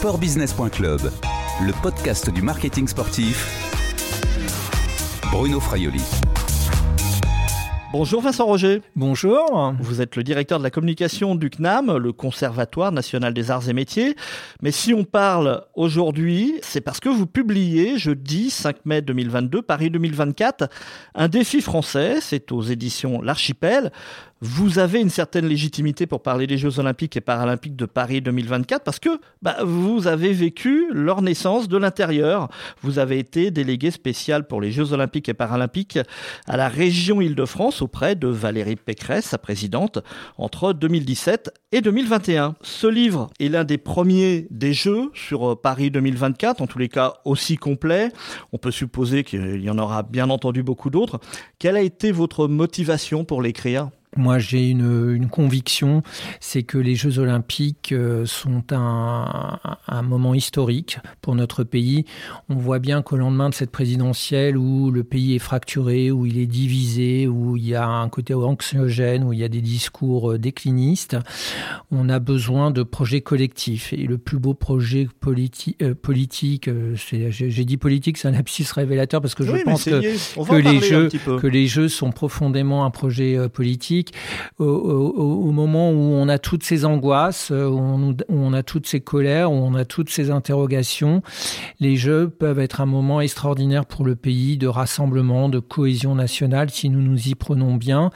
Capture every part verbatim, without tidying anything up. Sportbusiness.club, le podcast du marketing sportif. Bruno Fraioli. Bonjour Vincent Roger. Bonjour. Vous êtes le directeur de la communication du C N A M, le Conservatoire National des Arts et Métiers. Mais si on parle aujourd'hui, c'est parce que vous publiez jeudi cinq mai deux mille vingt-deux, Paris deux mille vingt-quatre, un défi français, c'est aux éditions L'Archipel. Vous avez une certaine légitimité pour parler des Jeux Olympiques et Paralympiques de Paris deux mille vingt-quatre parce que bah, vous avez vécu leur naissance de l'intérieur. Vous avez été délégué spécial pour les Jeux Olympiques et Paralympiques à la région Île-de-France auprès de Valérie Pécresse, sa présidente, entre deux mille dix-sept et deux mille vingt et un. Ce livre est l'un des premiers des Jeux sur Paris deux mille vingt-quatre, en tous les cas aussi complet. On peut supposer qu'il y en aura bien entendu beaucoup d'autres. Quelle a été votre motivation pour l'écrire ? Moi, j'ai une, une conviction, c'est que les Jeux Olympiques sont un, un moment historique pour notre pays. On voit bien qu'au lendemain de cette présidentielle où le pays est fracturé, où il est divisé, où il y a un côté anxiogène, où il y a des discours déclinistes, on a besoin de projets collectifs. Et le plus beau projet politi- euh, politique, euh, c'est, j'ai, j'ai dit politique, c'est un lapsus révélateur parce que je oui, pense que, que, les jeux, que les Jeux sont profondément un projet euh, politique. Au, au, au moment où on a toutes ces angoisses, où on, où on a toutes ces colères, où on a toutes ces interrogations, les Jeux peuvent être un moment extraordinaire pour le pays de rassemblement, de cohésion nationale, si nous nous y prenons bien.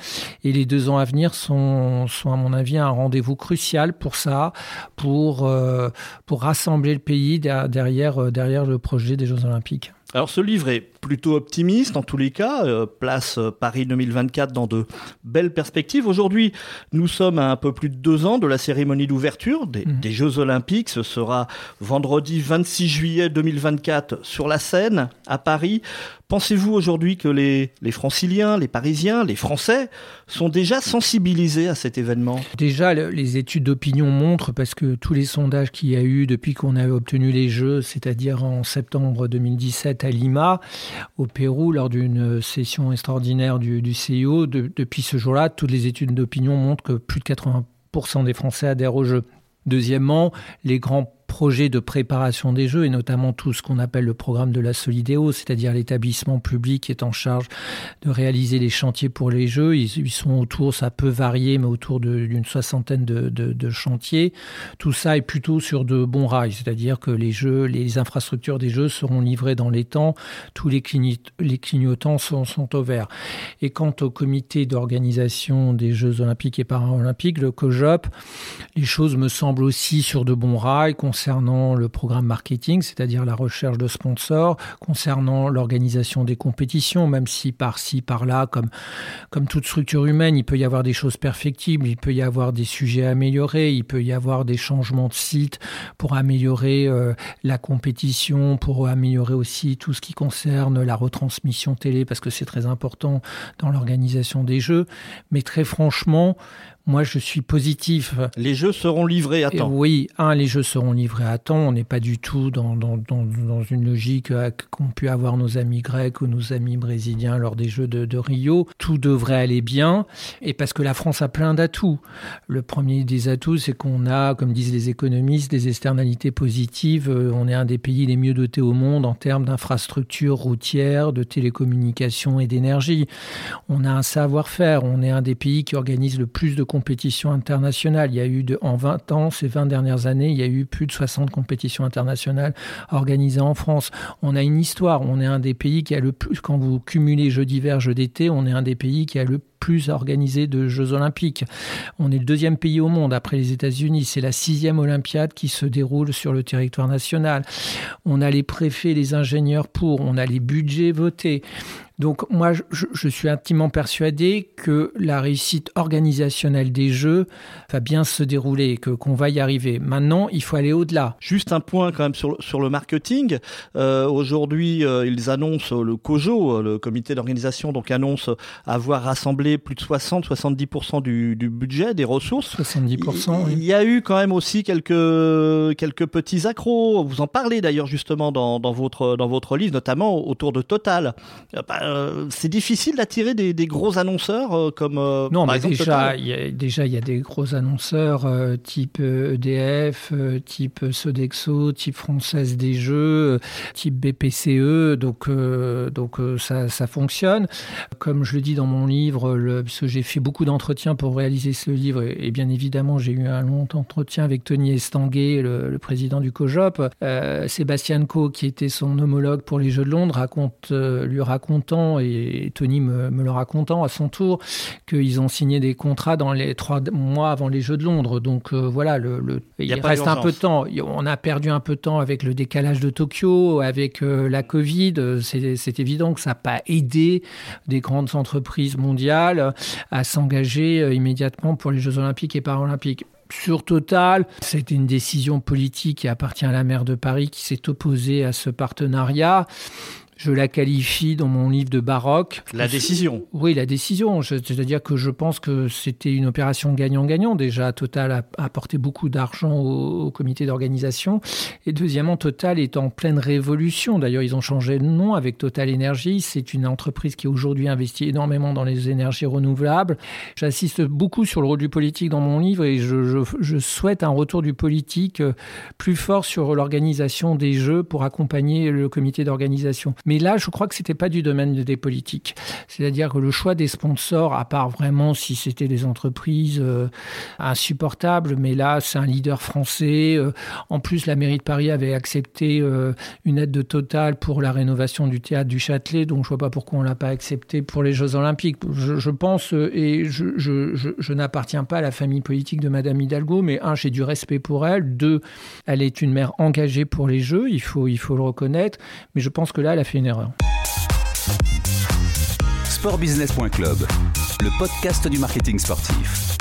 Et les deux ans à venir sont, sont à mon avis, un rendez-vous crucial pour ça, pour, euh, pour rassembler le pays derrière, derrière le projet des Jeux Olympiques. Alors ce livre est plutôt optimiste, en tous les cas, euh, place Paris deux mille vingt-quatre dans de belles perspectives. Aujourd'hui, nous sommes à un peu plus de deux ans de la cérémonie d'ouverture des, mmh. des Jeux Olympiques. Ce sera vendredi vingt-six juillet deux mille vingt-quatre sur la Seine, à Paris. Pensez-vous aujourd'hui que les, les Franciliens, les Parisiens, les Français sont déjà sensibilisés à cet événement ? Déjà, le, les études d'opinion montrent, parce que tous les sondages qu'il y a eu depuis qu'on a obtenu les Jeux, c'est-à-dire en septembre deux mille dix-sept à Lima, au Pérou, lors d'une session extraordinaire du, du C I O, de, depuis ce jour-là, toutes les études d'opinion montrent que plus de quatre-vingts pour cent des Français adhèrent aux Jeux. Deuxièmement, les grands projet de préparation des Jeux et notamment tout ce qu'on appelle le programme de la Solidéo, c'est-à-dire l'établissement public qui est en charge de réaliser les chantiers pour les Jeux. Ils, ils sont autour, ça peut varier, mais autour de, d'une soixantaine de, de, de chantiers. Tout ça est plutôt sur de bons rails, c'est-à-dire que les Jeux, les infrastructures des Jeux seront livrées dans les temps, tous les, cligni- les clignotants sont, sont au vert. Et quant au comité d'organisation des Jeux Olympiques et Paralympiques, le C O J O P, les choses me semblent aussi sur de bons rails, concernant le programme marketing, c'est-à-dire la recherche de sponsors, concernant l'organisation des compétitions, même si par-ci, par-là, comme, comme toute structure humaine, il peut y avoir des choses perfectibles, il peut y avoir des sujets à améliorer, il peut y avoir des changements de site pour améliorer euh, la compétition, pour améliorer aussi tout ce qui concerne la retransmission télé, parce que c'est très important dans l'organisation des Jeux. Mais très franchement, moi, je suis positif. Les Jeux seront livrés à temps. Et oui, un, les Jeux seront livrés à temps. On n'est pas du tout dans, dans, dans, dans une logique qu'ont pu avoir nos amis grecs ou nos amis brésiliens lors des Jeux de, de Rio. Tout devrait aller bien, et parce que la France a plein d'atouts. Le premier des atouts, c'est qu'on a, comme disent les économistes, des externalités positives. On est un des pays les mieux dotés au monde en termes d'infrastructures routières, de télécommunications et d'énergie. On a un savoir-faire. On est un des pays qui organise le plus de compétitions internationales. Il y a eu, de, en vingt ans, ces vingt dernières années, il y a eu plus de soixante compétitions internationales organisées en France. On a une histoire. On est un des pays qui a le plus, quand vous cumulez Jeux d'hiver, Jeux d'été, on est un des pays qui a le plus organisé de Jeux Olympiques. On est le deuxième pays au monde après les États-Unis. C'est la sixième Olympiade qui se déroule sur le territoire national. On a les préfets, les ingénieurs pour, on a les budgets votés. Donc moi, je, je suis intimement persuadé que la réussite organisationnelle des Jeux va bien se dérouler et que, qu'on va y arriver. Maintenant, il faut aller au-delà. Juste un point quand même sur, sur le marketing. Euh, aujourd'hui, euh, ils annoncent, le C O J O, le comité d'organisation, donc annonce avoir rassemblé plus de soixante à soixante-dix pour cent du, du budget, des ressources. soixante-dix pour cent, il, oui. Il y a eu quand même aussi quelques, quelques petits accros. Vous en parlez d'ailleurs justement dans, dans, votre, dans votre livre, notamment autour de Total. Euh, bah, euh, c'est difficile d'attirer des, des gros annonceurs euh, comme euh, non, par mais exemple, déjà il y a, déjà il y a des gros annonceurs euh, type E D F, euh, type Sodexo, type Française des Jeux, euh, type B P C E, donc euh, donc euh, ça ça fonctionne. Comme je le dis dans mon livre, le, parce que j'ai fait beaucoup d'entretiens pour réaliser ce livre, et, et bien évidemment j'ai eu un long entretien avec Tony Estanguet, le, le président du COJOP, euh, Sébastien Co, qui était son homologue pour les Jeux de Londres, raconte euh, lui racontant, et, et Tony me, me le racontant à son tour, qu'ils ont signé des contrats dans les trois mois avant les Jeux de Londres. Donc euh, voilà, le, le, il, il reste un peu de temps. On a perdu un peu de temps avec le décalage de Tokyo, avec euh, la Covid. C'est, c'est évident que ça n'a pas aidé des grandes entreprises mondiales à s'engager euh, immédiatement pour les Jeux olympiques et paralympiques. Sur Total, c'était une décision politique qui appartient à la maire de Paris qui s'est opposée à ce partenariat. Je la qualifie dans mon livre de baroque. La décision. Oui, la décision. C'est-à-dire que je pense que c'était une opération gagnant-gagnant. Déjà, Total a apporté beaucoup d'argent au, au comité d'organisation. Et deuxièmement, Total est en pleine révolution. D'ailleurs, ils ont changé de nom avec Total Energy. C'est une entreprise qui aujourd'hui investit énormément dans les énergies renouvelables. J'insiste beaucoup sur le rôle du politique dans mon livre, et je, je, je souhaite un retour du politique plus fort sur l'organisation des Jeux pour accompagner le comité d'organisation. Mais là, je crois que ce n'était pas du domaine des politiques. C'est-à-dire que le choix des sponsors, à part vraiment si c'était des entreprises euh, insupportables, mais là, c'est un leader français. Euh, en plus, la mairie de Paris avait accepté euh, une aide de Total pour la rénovation du théâtre du Châtelet, donc je ne vois pas pourquoi on ne l'a pas accepté pour les Jeux Olympiques. Je, je pense, et je, je, je, je n'appartiens pas à la famille politique de Madame Hidalgo, mais un, j'ai du respect pour elle. Deux, elle est une maire engagée pour les Jeux, il faut, il faut le reconnaître. Mais je pense que là, elle a fait une erreur. Sportbusiness.club, le podcast du marketing sportif.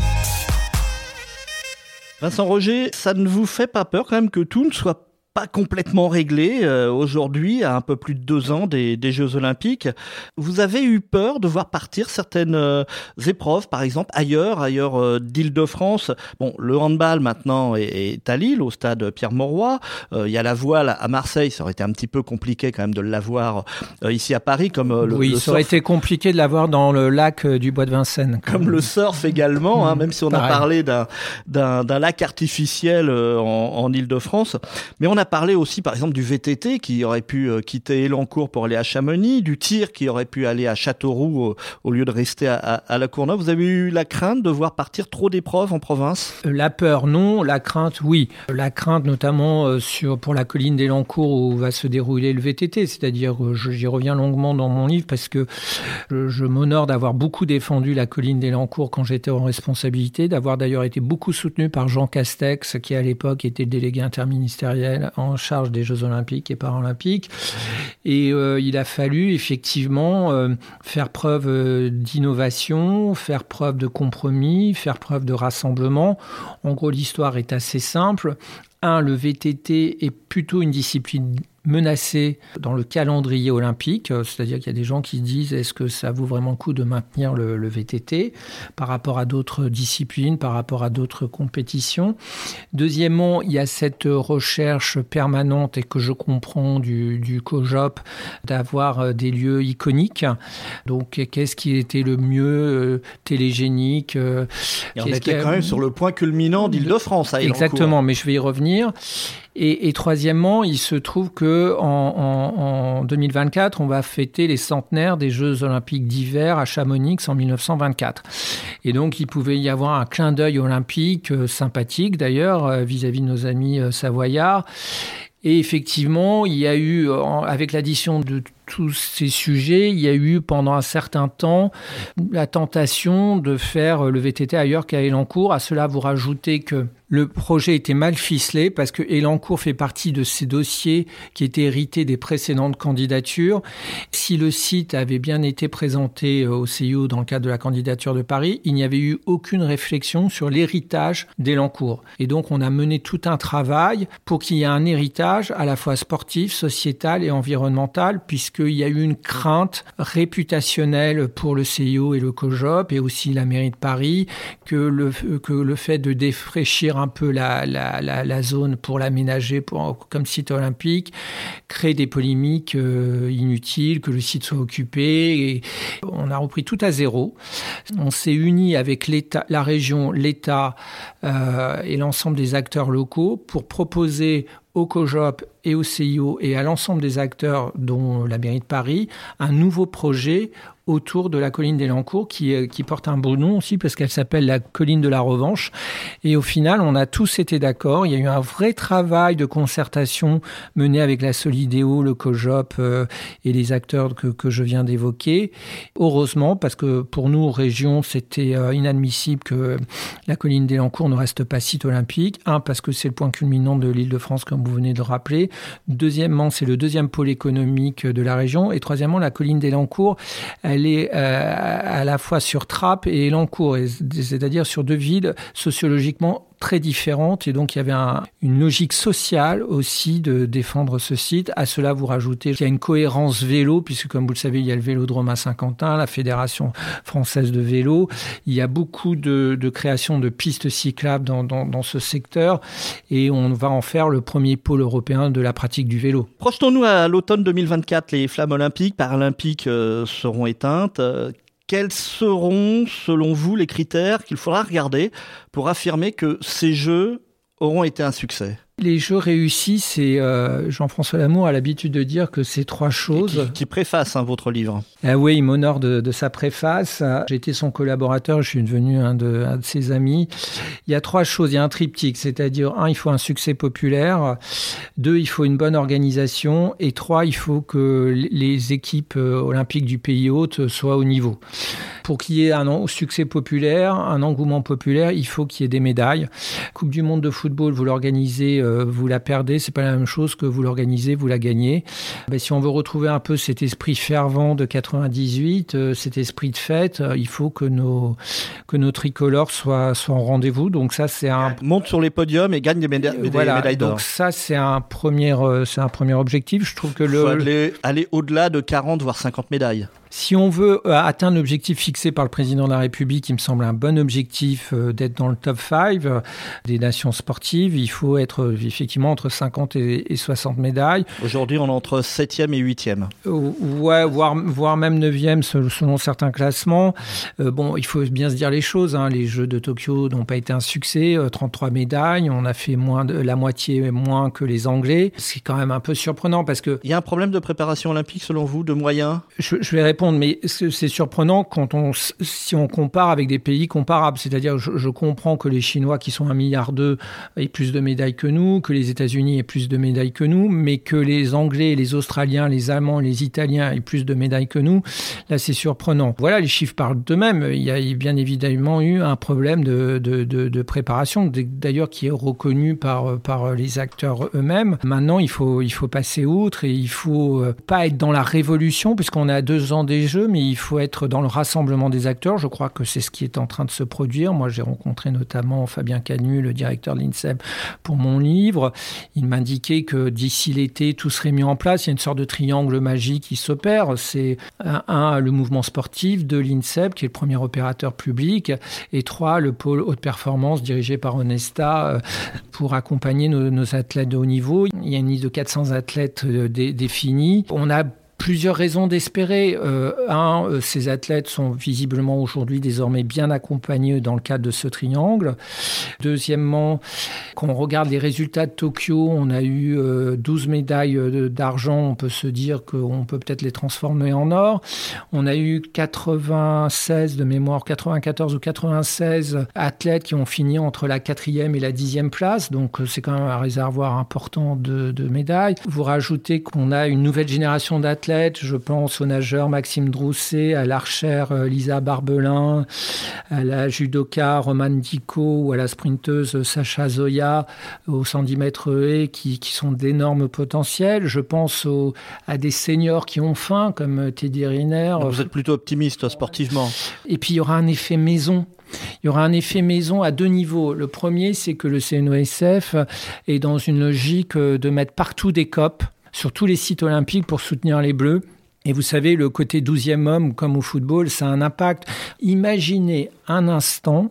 Vincent Roger, ça ne vous fait pas peur quand même que tout ne soit pas complètement réglé euh, aujourd'hui, à un peu plus de deux ans des, des Jeux Olympiques? Vous avez eu peur de voir partir certaines euh, épreuves, par exemple ailleurs, ailleurs euh, d'Île-de-France. Bon, le handball maintenant est, est à Lille, au stade Pierre-Mauroy. Il euh, y a la voile à Marseille. Ça aurait été un petit peu compliqué quand même de l'avoir euh, ici à Paris, comme euh, le. Oui, le ça surf. Aurait été compliqué de l'avoir dans le lac euh, du Bois de Vincennes. Comme, comme le surf également, hein, même si on pareil. A parlé d'un, d'un, d'un lac artificiel euh, en, en Île-de-France, mais on a parlé aussi, par exemple, du V T T qui aurait pu euh, quitter Élancourt pour aller à Chamonix, du tir qui aurait pu aller à Châteauroux au, au lieu de rester à, à, à la Courneuve. Vous avez eu la crainte de voir partir trop d'épreuves en province? La peur, non. La crainte, oui. La crainte, notamment euh, sur, pour la colline d'Élancourt où va se dérouler le V T T. C'est-à-dire, euh, j'y reviens longuement dans mon livre parce que je, je m'honore d'avoir beaucoup défendu la colline d'Élancourt quand j'étais en responsabilité, d'avoir d'ailleurs été beaucoup soutenu par Jean Castex, qui à l'époque était le délégué interministériel en charge des Jeux Olympiques et Paralympiques. Et euh, il a fallu effectivement euh, faire preuve euh, d'innovation, faire preuve de compromis, faire preuve de rassemblement. En gros, l'histoire est assez simple. Un, le V T T est plutôt une discipline menacée dans le calendrier olympique, c'est-à-dire qu'il y a des gens qui disent est-ce que ça vaut vraiment le coup de maintenir le, le V T T par rapport à d'autres disciplines, par rapport à d'autres compétitions. Deuxièmement, il y a cette recherche permanente, et que je comprends, du, du COJOP, d'avoir des lieux iconiques. Donc qu'est-ce qui était le mieux télégénique? Et on était quand même sur le point culminant d'Île-de-France à Élancourt. Exactement, mais je vais y revenir. Et, et troisièmement, il se trouve que en, en, en deux mille vingt-quatre, on va fêter les centenaires des Jeux Olympiques d'hiver à Chamonix en mille neuf cent vingt-quatre. Et donc, il pouvait y avoir un clin d'œil olympique euh, sympathique d'ailleurs euh, vis-à-vis de nos amis euh, savoyards. Et effectivement, il y a eu, avec l'addition de tous ces sujets, il y a eu pendant un certain temps la tentation de faire le V T T ailleurs qu'à Élancourt. À cela, vous rajoutez que le projet était mal ficelé parce que Élancourt fait partie de ces dossiers qui étaient hérités des précédentes candidatures. Si le site avait bien été présenté au C I O dans le cadre de la candidature de Paris, il n'y avait eu aucune réflexion sur l'héritage d'Élancourt. Et donc, on a mené tout un travail pour qu'il y ait un héritage à la fois sportif, sociétal et environnemental, puisque qu'il y a eu une crainte réputationnelle pour le C I O et le COJOP et aussi la mairie de Paris que le, que le fait de défraîchir un peu la, la, la, la zone pour l'aménager pour, comme site olympique crée des polémiques inutiles, que le site soit occupé. Et on a repris tout à zéro. On s'est unis avec l'État, la région, l'État euh, et l'ensemble des acteurs locaux pour proposer au COJOP et au C I O et à l'ensemble des acteurs, dont la mairie de Paris, un nouveau projet autour de la colline d'Élancourt qui, qui porte un beau nom aussi parce qu'elle s'appelle la colline de la revanche. Et au final, on a tous été d'accord. Il y a eu un vrai travail de concertation mené avec la Solidéo, le COJOP euh, et les acteurs que, que je viens d'évoquer. Heureusement, parce que pour nous, région, c'était euh, inadmissible que la colline d'Élancourt ne reste pas site olympique. Un, parce que c'est le point culminant de l'île de France, comme vous venez de rappeler. Deuxièmement, c'est le deuxième pôle économique de la région. Et troisièmement, la colline d'Élancourt, elle est euh, à la fois sur Trappes et Élancourt, c'est-à-dire sur deux villes sociologiquement très différentes. Et donc, il y avait un, une logique sociale aussi de défendre ce site. À cela, vous rajoutez qu'il y a une cohérence vélo, puisque comme vous le savez, il y a le Vélodrome à Saint-Quentin, la Fédération française de vélo. Il y a beaucoup de, de création de pistes cyclables dans, dans, dans ce secteur et on va en faire le premier pôle européen de la pratique du vélo. Projetons-nous à l'automne deux mille vingt-quatre. Les flammes olympiques, paralympiques euh, seront éteintes. Euh, Quels seront, selon vous, les critères qu'il faudra regarder pour affirmer que ces Jeux auront été un succès ? Les Jeux réussis, c'est euh, Jean-François Lamour a l'habitude de dire que c'est trois choses. Qui, qui préface hein, votre livre. Ah oui, il m'honore de, de sa préface. J'ai été son collaborateur, je suis devenu un de, un de ses amis. Il y a trois choses, il y a un triptyque, c'est-à-dire un, il faut un succès populaire. Deux, il faut une bonne organisation. Et trois, il faut que les équipes olympiques du pays hôte soient au niveau. Pour qu'il y ait un succès populaire, un engouement populaire, il faut qu'il y ait des médailles. Coupe du monde de football, vous l'organisez, vous la perdez, c'est pas la même chose que vous l'organisez, vous la gagnez. Mais si on veut retrouver un peu cet esprit fervent de quatre-vingt-dix-huit, cet esprit de fête, il faut que nos, que nos tricolores soient, soient en rendez-vous. Donc ça, c'est un... Monte sur les podiums et gagne des, méda... des voilà, médailles d'or. Donc ça, c'est un premier, c'est un premier objectif. Je trouve que le... Faut aller, aller au-delà de quarante, voire cinquante médailles. Si on veut atteindre l'objectif fixé par le président de la République, il me semble un bon objectif d'être dans le top cinq des nations sportives, il faut être effectivement entre cinquante et soixante médailles. Aujourd'hui, on est entre septième et huitième. Ouais, voire, voire même neuvième selon certains classements. Euh, bon, il faut bien se dire les choses. Hein. Les Jeux de Tokyo n'ont pas été un succès. trente-trois médailles, on a fait moins de, la moitié moins que les Anglais. C'est quand même un peu surprenant parce que... Il y a un problème de préparation olympique selon vous, de moyens ? je, je vais répondre. Mais c'est surprenant quand on, si on compare avec des pays comparables. C'est-à-dire, je, je comprends que les Chinois, qui sont un virgule deux milliard, aient plus de médailles que nous, que les États-Unis aient plus de médailles que nous, mais que les Anglais, les Australiens, les Allemands, les Italiens aient plus de médailles que nous, là, c'est surprenant. Voilà, les chiffres parlent d'eux-mêmes. Il y a bien évidemment eu un problème de, de, de, de préparation, d'ailleurs, qui est reconnu par, par les acteurs eux-mêmes. Maintenant, il faut, il faut passer outre et il ne faut pas être dans la révolution, puisqu'on a deux ans des Jeux, mais il faut être dans le rassemblement des acteurs. Je crois que c'est ce qui est en train de se produire. Moi, j'ai rencontré notamment Fabien Canu, le directeur de l'INSEP, pour mon livre. Il m'indiquait que d'ici l'été, tout serait mis en place. Il y a une sorte de triangle magique qui s'opère. C'est un, un le mouvement sportif, deux, l'INSEP, qui est le premier opérateur public, et trois, le pôle haute performance dirigé par Onesta pour accompagner nos, nos athlètes de haut niveau. Il y a une liste de quatre cents athlètes dé, définis. On a plusieurs raisons d'espérer. Euh, un, euh, ces athlètes sont visiblement aujourd'hui désormais bien accompagnés dans le cadre de ce triangle. Deuxièmement, quand on regarde les résultats de Tokyo, on a eu euh, douze médailles d'argent. On peut se dire qu'on peut peut-être les transformer en or. On a eu quatre-vingt-seize de mémoire, quatre-vingt-quatorze ou quatre-vingt-seize athlètes qui ont fini entre la quatrième et la dixième place. Donc c'est quand même un réservoir important de, de médailles. Vous rajoutez qu'on a une nouvelle génération d'athlètes. Je pense aux nageurs Maxime Drousset, à l'archère Lisa Barbelin, à la judoka Romane Dico ou à la sprinteuse Sacha Zoya aux cent dix mètres haies qui, qui sont d'énormes potentiels. Je pense aux, à des seniors qui ont faim comme Teddy Riner. Vous êtes plutôt optimiste sportivement. Et puis il y aura un effet maison. Il y aura un effet maison à deux niveaux. Le premier, c'est que le C N O S F est dans une logique de mettre partout des C O P sur tous les sites olympiques pour soutenir les Bleus. Et vous savez, le côté douzième homme, comme au football, ça a un impact. Imaginez un instant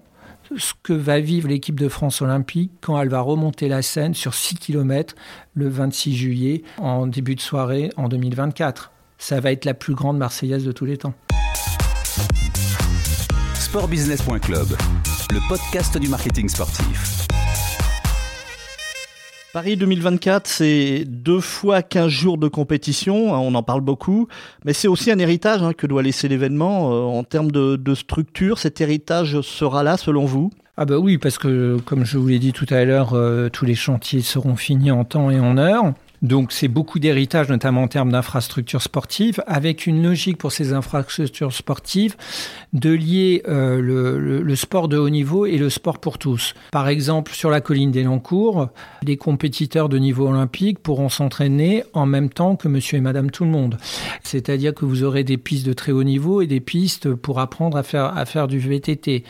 ce que va vivre l'équipe de France olympique quand elle va remonter la Seine sur six kilomètres le vingt-six juillet, en début de soirée, en deux mille vingt-quatre. Ça va être la plus grande Marseillaise de tous les temps. Sportbusiness.club, le podcast du marketing sportif. Paris deux mille vingt-quatre, c'est deux fois quinze jours de compétition, hein, on en parle beaucoup, mais c'est aussi un héritage hein, que doit laisser l'événement euh, en termes de, de structure. Cet héritage sera là selon vous ? Ah bah oui, parce que comme je vous l'ai dit tout à l'heure, euh, tous les chantiers seront finis en temps et en heure. Donc c'est beaucoup d'héritage, notamment en termes d'infrastructures sportives, avec une logique pour ces infrastructures sportives de lier euh, le, le, le sport de haut niveau et le sport pour tous. Par exemple, sur la colline d'Élancourt, les compétiteurs de niveau olympique pourront s'entraîner en même temps que monsieur et madame tout le monde. C'est-à-dire que vous aurez des pistes de très haut niveau et des pistes pour apprendre à faire, à faire du V T T.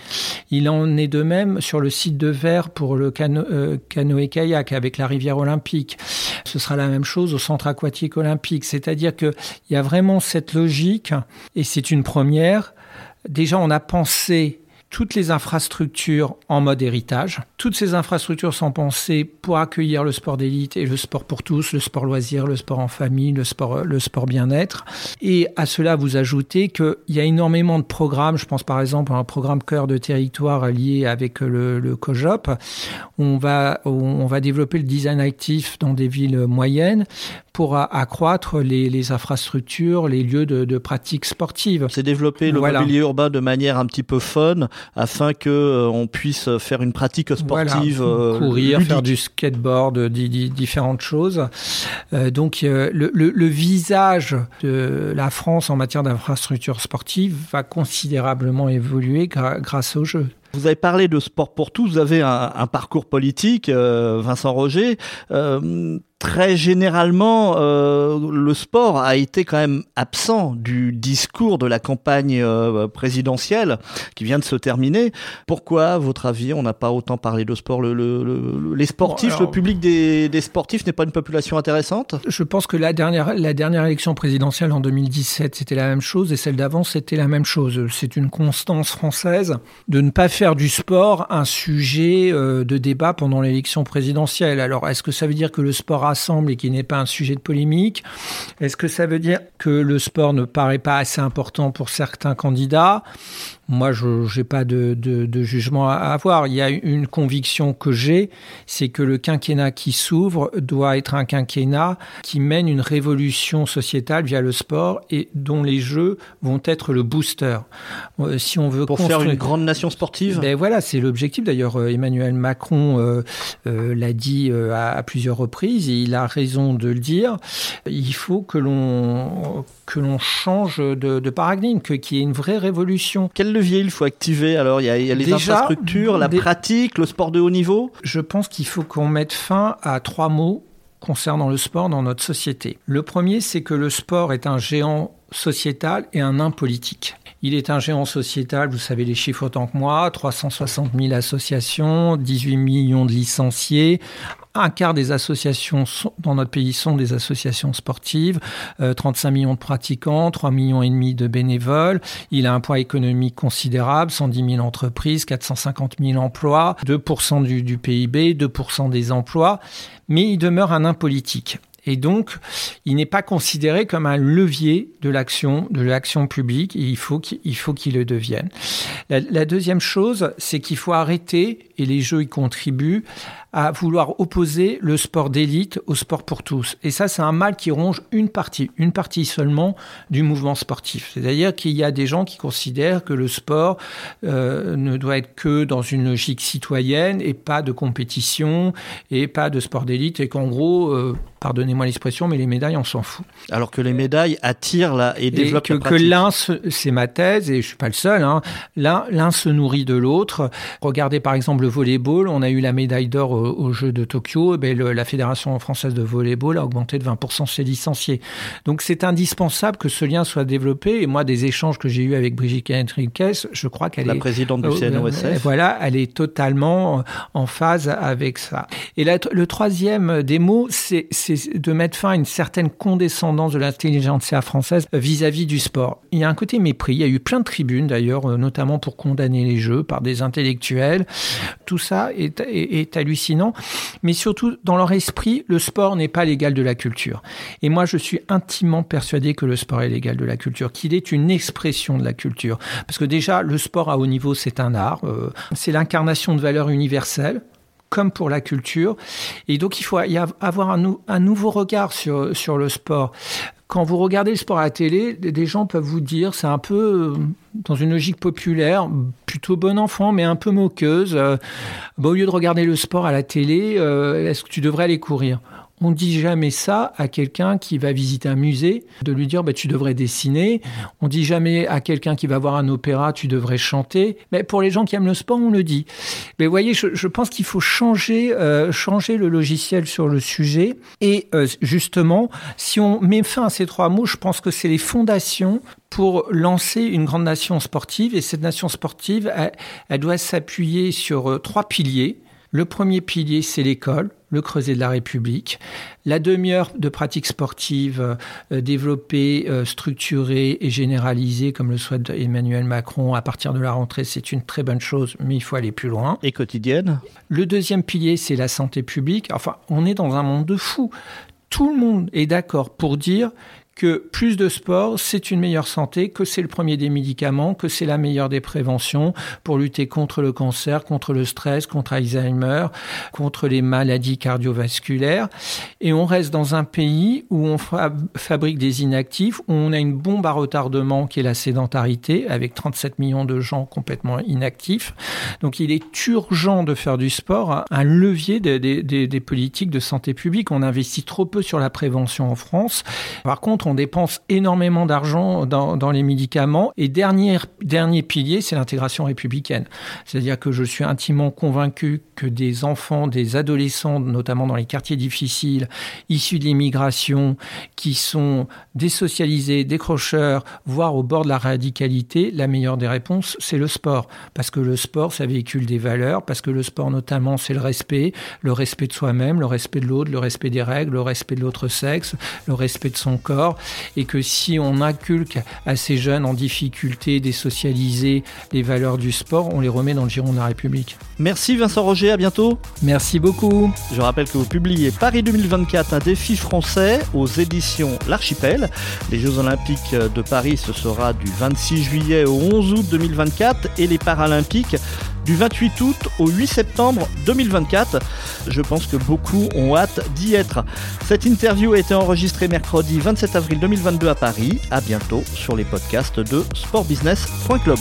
Il en est de même sur le site de Vaires pour le cano- euh, canoë-kayak avec la rivière olympique. Ce sera la même chose au centre aquatique olympique. C'est-à-dire qu'il y a vraiment cette logique, et c'est une première. Déjà, on a pensé toutes les infrastructures en mode héritage. Toutes ces infrastructures sont pensées pour accueillir le sport d'élite et le sport pour tous, le sport loisir, le sport en famille, le sport, le sport bien-être. Et à cela, vous ajoutez qu'il y a énormément de programmes. Je pense par exemple à un programme cœur de territoire lié avec le, le COJOP. On va, on va développer le design actif dans des villes moyennes pour accroître les, les infrastructures, les lieux de, de pratique sportive. C'est développer le voilà. mobilier urbain de manière un petit peu fun, afin qu'on euh, puisse faire une pratique sportive. Voilà. Euh, Courir, ludique. Faire du skateboard, d- d- différentes choses. Euh, donc euh, le, le, le visage de la France en matière d'infrastructures sportives va considérablement évoluer gra- grâce aux Jeux. Vous avez parlé de sport pour tous, vous avez un, un parcours politique, euh, Vincent Roger. Euh, très généralement, euh, le sport a été quand même absent du discours de la campagne euh, présidentielle qui vient de se terminer. Pourquoi, à votre avis, on n'a pas autant parlé de sport ? le, le, le, Les sportifs, bon, alors, le public des, des sportifs n'est pas une population intéressante ? Je pense que la dernière, la dernière élection présidentielle en deux mille dix-sept, c'était la même chose et celle d'avant, c'était la même chose. C'est une constance française de ne pas faire faire du sport un sujet de débat pendant l'élection présidentielle. Alors, est-ce que ça veut dire que le sport rassemble et qu'il n'est pas un sujet de polémique ? Est-ce que ça veut dire que le sport ne paraît pas assez important pour certains candidats ? Moi, je n'ai pas de, de, de jugement à avoir. Il y a une conviction que j'ai, c'est que le quinquennat qui s'ouvre doit être un quinquennat qui mène une révolution sociétale via le sport et dont les Jeux vont être le booster. Euh, si on veut Pour construire... faire une grande nation sportive ? Ben voilà, c'est l'objectif. D'ailleurs, Emmanuel Macron euh, euh, l'a dit euh, à, à plusieurs reprises et il a raison de le dire. Il faut que l'on, que l'on change de, de paradigme, que, qu'il y ait une vraie révolution. Quelle il faut activer. Alors, il y a, il y a les Déjà, infrastructures, la des... pratique, le sport de haut niveau. Je pense qu'il faut qu'on mette fin à trois mots concernant le sport dans notre société. Le premier, c'est que le sport est un géant sociétal et un nain politique. Il est un géant sociétal, vous savez les chiffres autant que moi, trois cent soixante mille associations, dix-huit millions de licenciés. Un quart des associations sont, dans notre pays sont des associations sportives, euh, trente-cinq millions de pratiquants, trois millions et demi de bénévoles. Il a un poids économique considérable, cent dix mille entreprises, quatre cent cinquante mille emplois, deux pour cent du, du P I B, deux pour cent des emplois, mais il demeure un nain politique. Et donc, il n'est pas considéré comme un levier de l'action, de l'action publique. Et il faut qu'il, il faut qu'il le devienne. La, la deuxième chose, c'est qu'il faut arrêter, et les Jeux y contribuent, à vouloir opposer le sport d'élite au sport pour tous. Et ça, c'est un mal qui ronge une partie, une partie seulement du mouvement sportif. C'est-à-dire qu'il y a des gens qui considèrent que le sport euh, ne doit être que dans une logique citoyenne et pas de compétition et pas de sport d'élite et qu'en gros... Euh, Pardonnez-moi l'expression, mais les médailles, on s'en fout. Alors que les médailles attirent la, et développent et que, la pratique. Que l'un, se, c'est ma thèse, et je ne suis pas le seul, hein, l'un, l'un se nourrit de l'autre. Regardez par exemple le volley-ball, on a eu la médaille d'or aux, aux Jeux de Tokyo, eh bien, le, la Fédération française de volley-ball a augmenté de vingt pour cent ses licenciés. Donc c'est indispensable que ce lien soit développé. Et moi, des échanges que j'ai eus avec Brigitte Henriques, je crois qu'elle la est... La présidente euh, du C N O S F. Euh, voilà, elle est totalement en phase avec ça. Et la, le troisième des mots, c'est, c'est de mettre fin à une certaine condescendance de l'intelligentsia française vis-à-vis du sport. Il y a un côté mépris. Il y a eu plein de tribunes, d'ailleurs, notamment pour condamner les Jeux par des intellectuels. Tout ça est, est, est hallucinant. Mais surtout, dans leur esprit, le sport n'est pas l'égal de la culture. Et moi, je suis intimement persuadé que le sport est l'égal de la culture, qu'il est une expression de la culture. Parce que déjà, le sport à haut niveau, c'est un art. Euh, c'est l'incarnation de valeurs universelles, comme pour la culture. Et donc, il faut y avoir un, nou- un nouveau regard sur, sur le sport. Quand vous regardez le sport à la télé, des gens peuvent vous dire, c'est un peu dans une logique populaire, plutôt bon enfant, mais un peu moqueuse. Euh, bah, au lieu de regarder le sport à la télé, euh, est-ce que tu devrais aller courir ? On ne dit jamais ça à quelqu'un qui va visiter un musée, de lui dire bah, « tu devrais dessiner ». On ne dit jamais à quelqu'un qui va voir un opéra « tu devrais chanter ». Mais pour les gens qui aiment le sport, on le dit. Mais vous voyez, je, je pense qu'il faut changer, euh, changer le logiciel sur le sujet. Et euh, justement, si on met fin à ces trois mots, je pense que c'est les fondations pour lancer une grande nation sportive. Et cette nation sportive, elle, elle doit s'appuyer sur euh, trois piliers. Le premier pilier, c'est l'école, le creuset de la République. La demi-heure de pratique sportive euh, développée, euh, structurée et généralisée, comme le souhaite Emmanuel Macron, à partir de la rentrée, c'est une très bonne chose, mais il faut aller plus loin. Et quotidienne. Le deuxième pilier, c'est la santé publique. Enfin, on est dans un monde de fous. Tout le monde est d'accord pour dire que plus de sport, c'est une meilleure santé, que c'est le premier des médicaments, que c'est la meilleure des préventions pour lutter contre le cancer, contre le stress, contre Alzheimer, contre les maladies cardiovasculaires. Et on reste dans un pays où on fa- fabrique des inactifs, où on a une bombe à retardement qui est la sédentarité, avec trente-sept millions de gens complètement inactifs. Donc il est urgent de faire du sport hein, un levier des, des, des, des politiques de santé publique. On investit trop peu sur la prévention en France. Par contre, on dépense énormément d'argent dans, dans les médicaments. Et dernier, dernier pilier, c'est l'intégration républicaine. C'est-à-dire que je suis intimement convaincu que des enfants, des adolescents, notamment dans les quartiers difficiles, issus de l'immigration, qui sont désocialisés, décrocheurs, voire au bord de la radicalité, la meilleure des réponses, c'est le sport. Parce que le sport, ça véhicule des valeurs. Parce que le sport, notamment, c'est le respect. Le respect de soi-même, le respect de l'autre, le respect des règles, le respect de l'autre sexe, le respect de son corps. Et que si on inculque à ces jeunes en difficulté, désocialisés, les valeurs du sport, on les remet dans le giron de la République. Merci Vincent Roger, à bientôt. Merci beaucoup. Je rappelle que vous publiez Paris deux mille vingt-quatre, un défi français aux éditions L'Archipel. Les Jeux Olympiques de Paris, ce sera du vingt-six juillet au onze août deux mille vingt-quatre et les Paralympiques du vingt-huit août au huit septembre deux mille vingt-quatre. Je pense que beaucoup ont hâte d'y être. Cette interview a été enregistrée mercredi vingt-sept avril deux mille vingt-deux à Paris. À bientôt sur les podcasts de sport business point club.